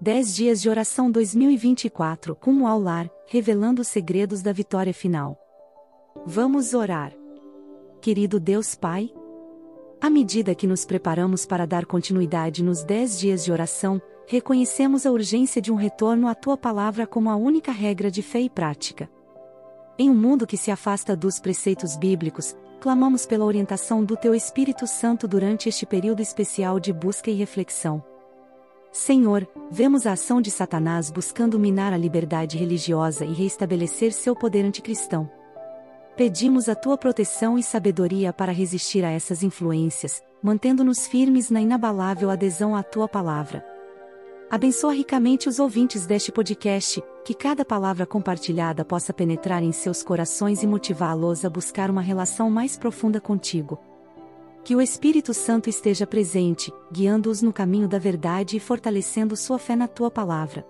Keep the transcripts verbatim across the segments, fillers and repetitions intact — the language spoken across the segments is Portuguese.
dez Dias de Oração dois mil e vinte e quatro – Rumo ao Lar, revelando os segredos da vitória final. Vamos orar. Querido Deus Pai, à medida que nos preparamos para dar continuidade nos dez Dias de Oração, reconhecemos a urgência de um retorno à Tua Palavra como a única regra de fé e prática. Em um mundo que se afasta dos preceitos bíblicos, clamamos pela orientação do Teu Espírito Santo durante este período especial de busca e reflexão. Senhor, vemos a ação de Satanás buscando minar a liberdade religiosa e reestabelecer seu poder anticristão. Pedimos a Tua proteção e sabedoria para resistir a essas influências, mantendo-nos firmes na inabalável adesão à Tua Palavra. Abençoa ricamente os ouvintes deste podcast, que cada palavra compartilhada possa penetrar em seus corações e motivá-los a buscar uma relação mais profunda contigo. Que o Espírito Santo esteja presente, guiando-os no caminho da verdade e fortalecendo sua fé na Tua Palavra.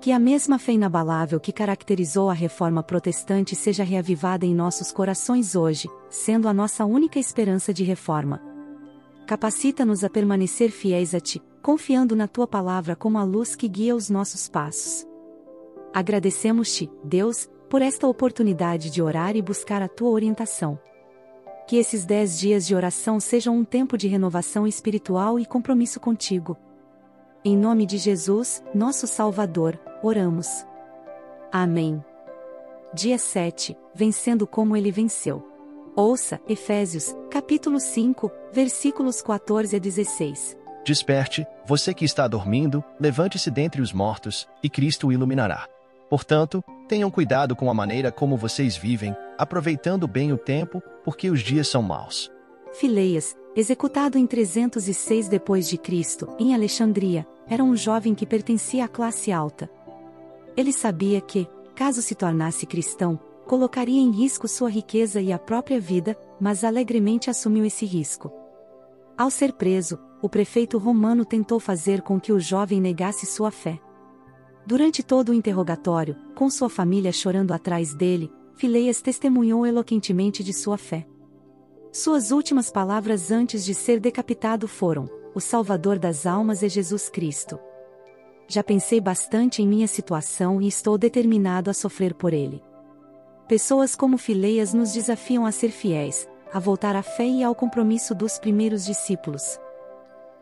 Que a mesma fé inabalável que caracterizou a Reforma Protestante seja reavivada em nossos corações hoje, sendo a nossa única esperança de reforma. Capacita-nos a permanecer fiéis a Ti, confiando na Tua Palavra como a luz que guia os nossos passos. Agradecemos-Te, Deus, por esta oportunidade de orar e buscar a Tua orientação. Que esses dez dias de oração sejam um tempo de renovação espiritual e compromisso contigo. Em nome de Jesus, nosso Salvador, oramos. Amém. Dia sete, vencendo como Ele venceu. Ouça, Efésios, capítulo cinco, versículos quatorze a dezesseis. Desperte, você que está dormindo, levante-se dentre os mortos, e Cristo o iluminará. Portanto, tenham cuidado com a maneira como vocês vivem, aproveitando bem o tempo, porque os dias são maus. Fileias, executado em trezentos e seis depois de Cristo, em Alexandria, era um jovem que pertencia à classe alta. Ele sabia que, caso se tornasse cristão, colocaria em risco sua riqueza e a própria vida, mas alegremente assumiu esse risco. Ao ser preso, o prefeito romano tentou fazer com que o jovem negasse sua fé. Durante todo o interrogatório, com sua família chorando atrás dele, Fileias testemunhou eloquentemente de sua fé. Suas últimas palavras antes de ser decapitado foram: "O Salvador das almas é Jesus Cristo. Já pensei bastante em minha situação e estou determinado a sofrer por Ele." Pessoas como Fileias nos desafiam a ser fiéis, a voltar à fé e ao compromisso dos primeiros discípulos.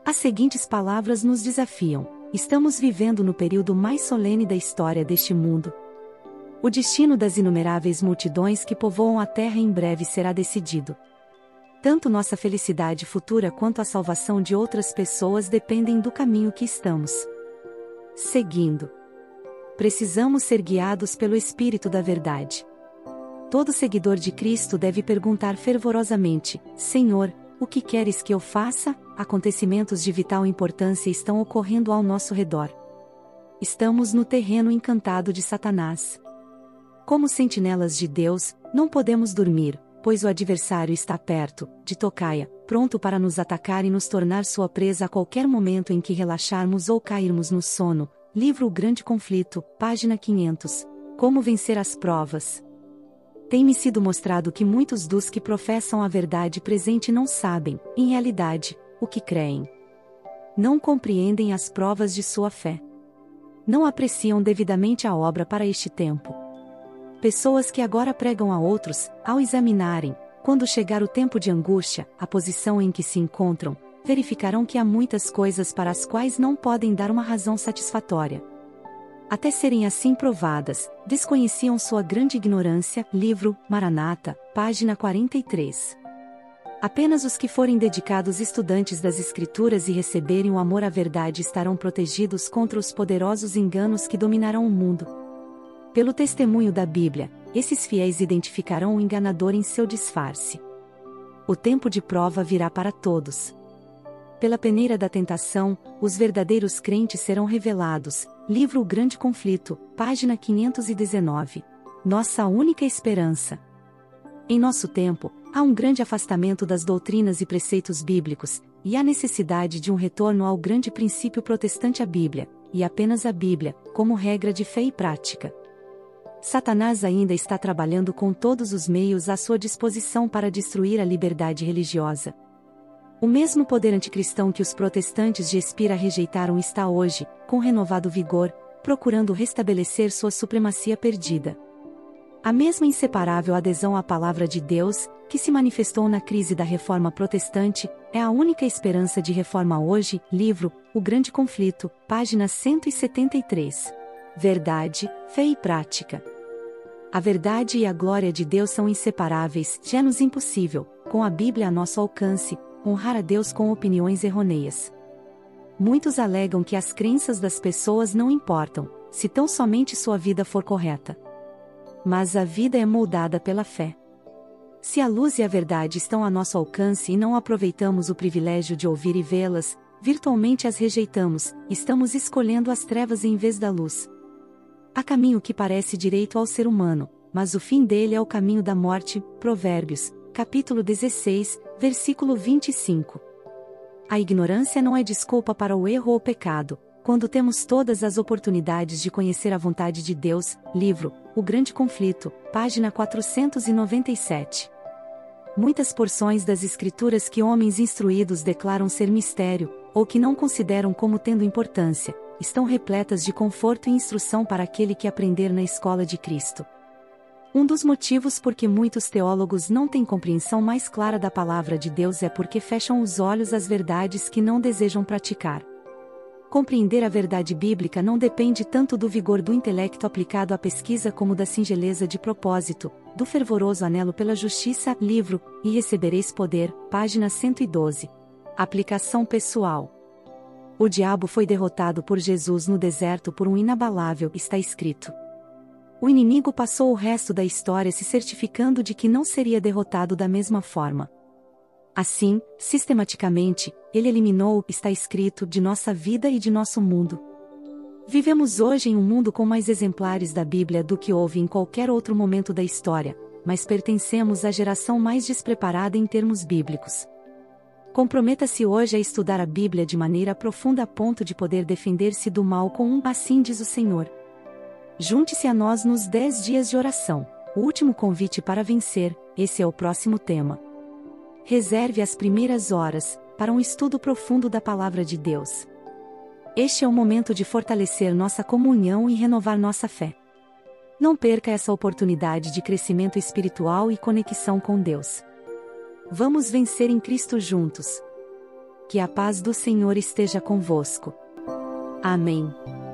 As seguintes palavras nos desafiam: estamos vivendo no período mais solene da história deste mundo. O destino das inumeráveis multidões que povoam a terra em breve será decidido. Tanto nossa felicidade futura quanto a salvação de outras pessoas dependem do caminho que estamos seguindo. Precisamos ser guiados pelo Espírito da Verdade. Todo seguidor de Cristo deve perguntar fervorosamente: Senhor, o que queres que eu faça? Acontecimentos de vital importância estão ocorrendo ao nosso redor. Estamos no terreno encantado de Satanás. Como sentinelas de Deus, não podemos dormir, pois o adversário está perto, de tocaia, pronto para nos atacar e nos tornar sua presa a qualquer momento em que relaxarmos ou cairmos no sono. Livro O Grande Conflito, página quinhentos. Como vencer as provas? Tem-me sido mostrado que muitos dos que professam a verdade presente não sabem, em realidade, o que creem. Não compreendem as provas de sua fé. Não apreciam devidamente a obra para este tempo. Pessoas que agora pregam a outros, ao examinarem, quando chegar o tempo de angústia, a posição em que se encontram, verificarão que há muitas coisas para as quais não podem dar uma razão satisfatória. Até serem assim provadas, desconheciam sua grande ignorância. Livro Maranata, página quarenta e três. Apenas os que forem dedicados estudantes das Escrituras e receberem o amor à verdade estarão protegidos contra os poderosos enganos que dominarão o mundo. Pelo testemunho da Bíblia, esses fiéis identificarão o enganador em seu disfarce. O tempo de prova virá para todos. Pela peneira da tentação, os verdadeiros crentes serão revelados. Livro O Grande Conflito, página quinhentos e dezenove. Nossa única esperança. Em nosso tempo, há um grande afastamento das doutrinas e preceitos bíblicos, e há necessidade de um retorno ao grande princípio protestante, a Bíblia, e apenas a Bíblia, como regra de fé e prática. Satanás ainda está trabalhando com todos os meios à sua disposição para destruir a liberdade religiosa. O mesmo poder anticristão que os protestantes de Espira rejeitaram está hoje, com renovado vigor, procurando restabelecer sua supremacia perdida. A mesma inseparável adesão à palavra de Deus, que se manifestou na crise da Reforma Protestante, é a única esperança de reforma hoje. Livro, O Grande Conflito, página cento e setenta e três. Verdade, fé e prática. A verdade e a glória de Deus são inseparáveis. Já-nos impossível, com a Bíblia a nosso alcance, honrar a Deus com opiniões errôneas. Muitos alegam que as crenças das pessoas não importam, se tão somente sua vida for correta. Mas a vida é moldada pela fé. Se a luz e a verdade estão a nosso alcance e não aproveitamos o privilégio de ouvir e vê-las, virtualmente as rejeitamos, estamos escolhendo as trevas em vez da luz. Há caminho que parece direito ao ser humano, mas o fim dele é o caminho da morte. Provérbios, capítulo dezesseis, versículo vinte e cinco. A ignorância não é desculpa para o erro ou pecado, quando temos todas as oportunidades de conhecer a vontade de Deus. Livro, O Grande Conflito, página quatrocentos e noventa e sete. Muitas porções das Escrituras que homens instruídos declaram ser mistério, ou que não consideram como tendo importância, estão repletas de conforto e instrução para aquele que aprender na escola de Cristo. Um dos motivos por que muitos teólogos não têm compreensão mais clara da palavra de Deus é porque fecham os olhos às verdades que não desejam praticar. Compreender a verdade bíblica não depende tanto do vigor do intelecto aplicado à pesquisa como da singeleza de propósito, do fervoroso anelo pela justiça. Livro, E Recebereis Poder, página cento e doze. Aplicação pessoal. O diabo foi derrotado por Jesus no deserto por um inabalável, está escrito. O inimigo passou o resto da história se certificando de que não seria derrotado da mesma forma. Assim, sistematicamente, ele eliminou o que está escrito de nossa vida e de nosso mundo. Vivemos hoje em um mundo com mais exemplares da Bíblia do que houve em qualquer outro momento da história, mas pertencemos à geração mais despreparada em termos bíblicos. Comprometa-se hoje a estudar a Bíblia de maneira profunda a ponto de poder defender-se do mal com um assim diz o Senhor. Junte-se a nós nos dez dias de oração, o último convite para vencer. Esse é o próximo tema. Reserve as primeiras horas para um estudo profundo da Palavra de Deus. Este é o momento de fortalecer nossa comunhão e renovar nossa fé. Não perca essa oportunidade de crescimento espiritual e conexão com Deus. Vamos vencer em Cristo juntos. Que a paz do Senhor esteja convosco. Amém.